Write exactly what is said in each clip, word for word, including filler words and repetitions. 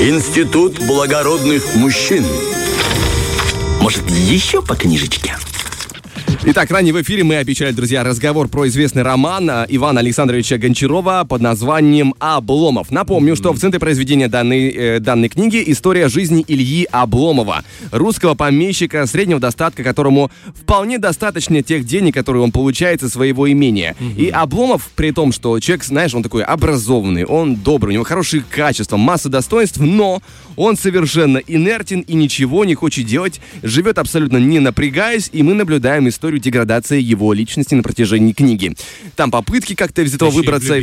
Институт благородных мужчин. Может, еще по книжечке? Итак, ранее в эфире мы обещали, друзья, разговор про известный роман Ивана Александровича Гончарова под названием «Обломов». Напомню, что в центре произведения данной, э, данной книги история жизни Ильи Обломова, русского помещика среднего достатка, которому вполне достаточно тех денег, которые он получает со своего имения. Mm-hmm. И Обломов, при том, что человек, знаешь, он такой образованный, он добрый, у него хорошие качества, масса достоинств, но он совершенно инертен и ничего не хочет делать, живет абсолютно не напрягаясь, и мы наблюдаем историю деградации его личности на протяжении книги. Там попытки как-то из этого выбраться.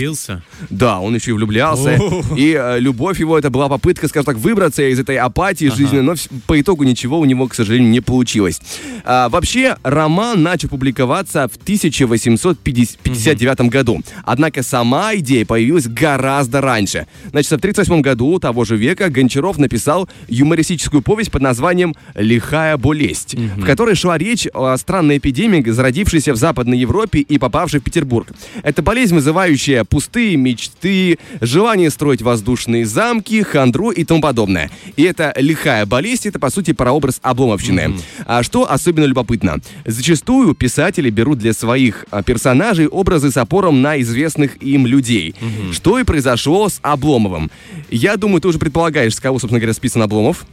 Да, он еще и влюблялся. О-о-о. И э, любовь его, это была попытка, скажем так, выбраться из этой апатии, ага, жизненной, но в- по итогу ничего у него, к сожалению, не получилось. А, вообще, роман начал публиковаться в тысяча восемьсот пятьдесят девятом году. Однако сама идея появилась гораздо раньше. Значит, в тысяча девятьсот тридцать восьмом году того же века Гончаров написал юмористическую повесть под названием «Лихая болезнь», угу, в которой шла речь о странной эпидемии, зародившийся в Западной Европе и попавший в Петербург. Это болезнь, вызывающая пустые мечты, желание строить воздушные замки, хандру и тому подобное. И эта лихая болезнь — это, по сути, прообраз обломовщины. Mm-hmm. А что особенно любопытно? Зачастую писатели берут для своих персонажей образы с опором на известных им людей. Mm-hmm. Что и произошло с Обломовым. Я думаю, ты уже предполагаешь, с кого, собственно говоря, списан Обломов.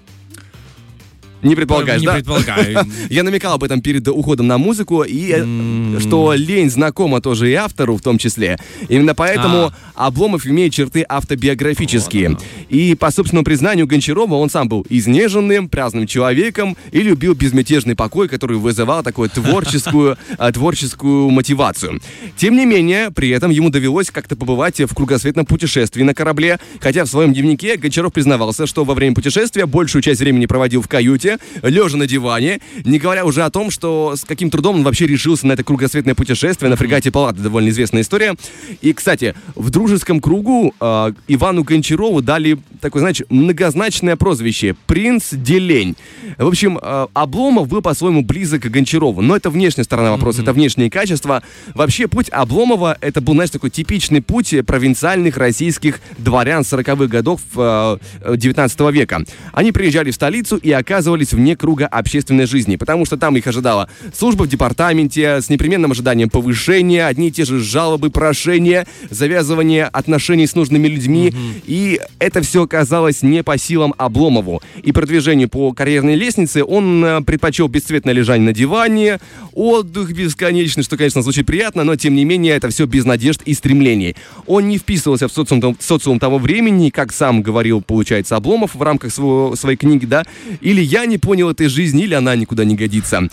Не предполагаешь, не да? Не предполагаю. Я намекал об этом перед уходом на музыку, и mm-hmm. что лень знакома тоже и автору в том числе. Именно поэтому ah. Обломов имеет черты автобиографические. Oh, и по собственному признанию Гончарова, он сам был изнеженным, праздным человеком и любил безмятежный покой, который вызывал такую творческую, творческую мотивацию. Тем не менее, при этом ему довелось как-то побывать в кругосветном путешествии на корабле, хотя в своем дневнике Гончаров признавался, что во время путешествия большую часть времени проводил в каюте, лежа на диване, не говоря уже о том, что с каким трудом он вообще решился на это кругосветное путешествие на фрегате «Паллада». Довольно известная история. И, кстати, в дружеском кругу э, Ивану Гончарову дали такое, знаете, многозначное прозвище «Принц Делень». В общем, э, Обломов был по-своему близок к Гончарову. Но это внешняя сторона вопроса, mm-hmm. это внешние качества. Вообще, путь Обломова — это был, знаешь, такой типичный путь провинциальных российских дворян сороковых годов э, девятнадцатого века. Они приезжали в столицу и оказывались вне круга общественной жизни, потому что там их ожидала служба в департаменте с непременным ожиданием повышения, одни и те же жалобы, прошения, завязывание отношений с нужными людьми, mm-hmm. и это все оказалось не по силам Обломову. И продвижению по карьерной лестнице он предпочел бесцветное лежание на диване, отдых бесконечный, что, конечно, звучит приятно, но, тем не менее, это все без надежд и стремлений. Он не вписывался в социум, в социум того времени, как сам говорил, получается, Обломов в рамках своего, своей книги, да, или «Я не не понял этой жизни», или «она никуда не годится».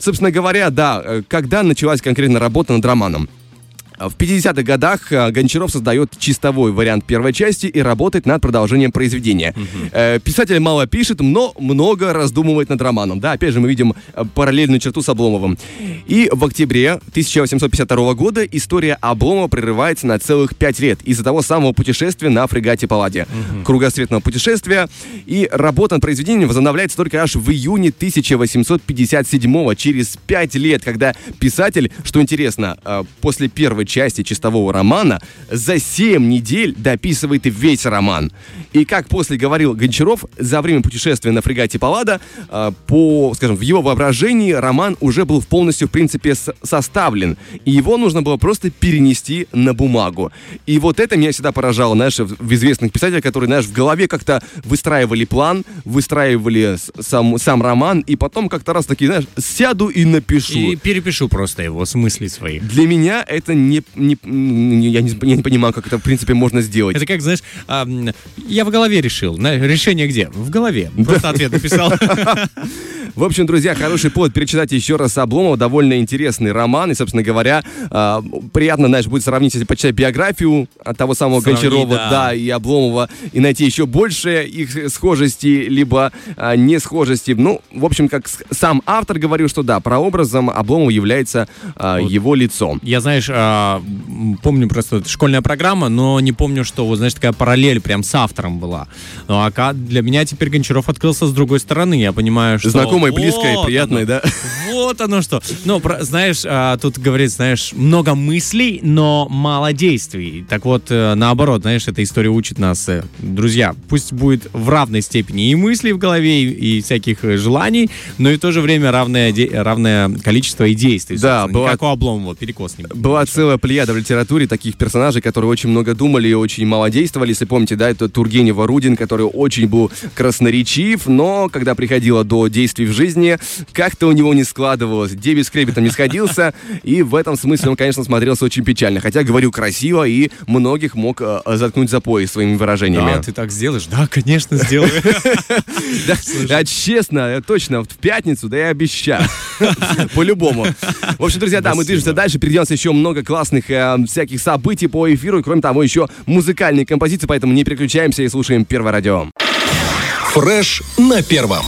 Собственно говоря, да, когда началась конкретно работа над романом? В пятидесятых годах Гончаров создает чистовой вариант первой части и работает над продолжением произведения. Mm-hmm. Писатель мало пишет, но много раздумывает над романом. Да, опять же, мы видим параллельную черту с Обломовым. И в октябре тысяча восемьсот пятьдесят второго года история Обломова прерывается на целых пять лет из-за того самого путешествия на фрегате «Палладе». Mm-hmm. Кругосветного путешествия. И работа над произведением возобновляется только аж в июне тысяча восемьсот пятьдесят седьмого, через пять лет, когда писатель, что интересно, после первой части чистового романа за семь недель дописывает весь роман. И, как после говорил Гончаров, за время путешествия на фрегате «Паллада», э, по, скажем, в его воображении роман уже был полностью, в принципе, с- составлен. И его нужно было просто перенести на бумагу. И вот это меня всегда поражало, знаешь, в известных писателях, которые, знаешь, в голове как-то выстраивали план, выстраивали сам, сам роман, и потом как-то раз такие, знаешь, сяду и напишу. И перепишу просто его с мыслей своих. Для меня это не Не, не, я, не, я не понимаю, как это, в принципе, можно сделать. Это как, знаешь, а, я в голове решил. Решение где? В голове. Просто ответ написал. В общем, друзья, хороший повод перечитать еще раз Обломова. Довольно интересный роман. И, собственно говоря, э, приятно, знаешь, будет сравнить, если почитать биографию от того самого Сравни, Гончарова, да. да, и Обломова, и найти еще больше их схожести, либо э, не схожести. Ну, в общем, как сам автор говорил, что да, прообразом Обломова является э, вот. его лицо. Я, знаешь, э, помню просто школьная программа, но не помню, что, вот, знаешь, такая параллель прям с автором человеком была. Ну, а для меня теперь Гончаров открылся с другой стороны. Я понимаю, что... Знакомый, вот близкой, приятной, да? Вот оно что. Ну, про, знаешь, тут говорит, знаешь, много мыслей, но мало действий. Так вот, наоборот, знаешь, эта история учит нас. Друзья, пусть будет в равной степени и мыслей в голове, и всяких желаний, но и в то же время равное, де- равное количество и действий. Да, была... Как у Обломова, перекос не был. Была целая плеяда в литературе таких персонажей, которые очень много думали и очень мало действовали. Если помните, да, это Тургенев, Ворудин, который очень был красноречив, но когда приходило до действий в жизни, как-то у него не складывалось. Девиз с кребетом не сходился, и в этом смысле он, конечно, смотрелся очень печально. Хотя, говорю, красиво, и многих мог заткнуть за пояс своими выражениями. Да, ты так сделаешь? Да, конечно, сделаю. Да, честно, точно, в пятницу, да я обещаю. По-любому. В общем, друзья, да, мы движемся дальше, перейдемся еще много классных всяких событий по эфиру, и кроме того, еще музыкальные композиции, поэтому не переключаемся и слушаем Первое радио. Фреш на первом.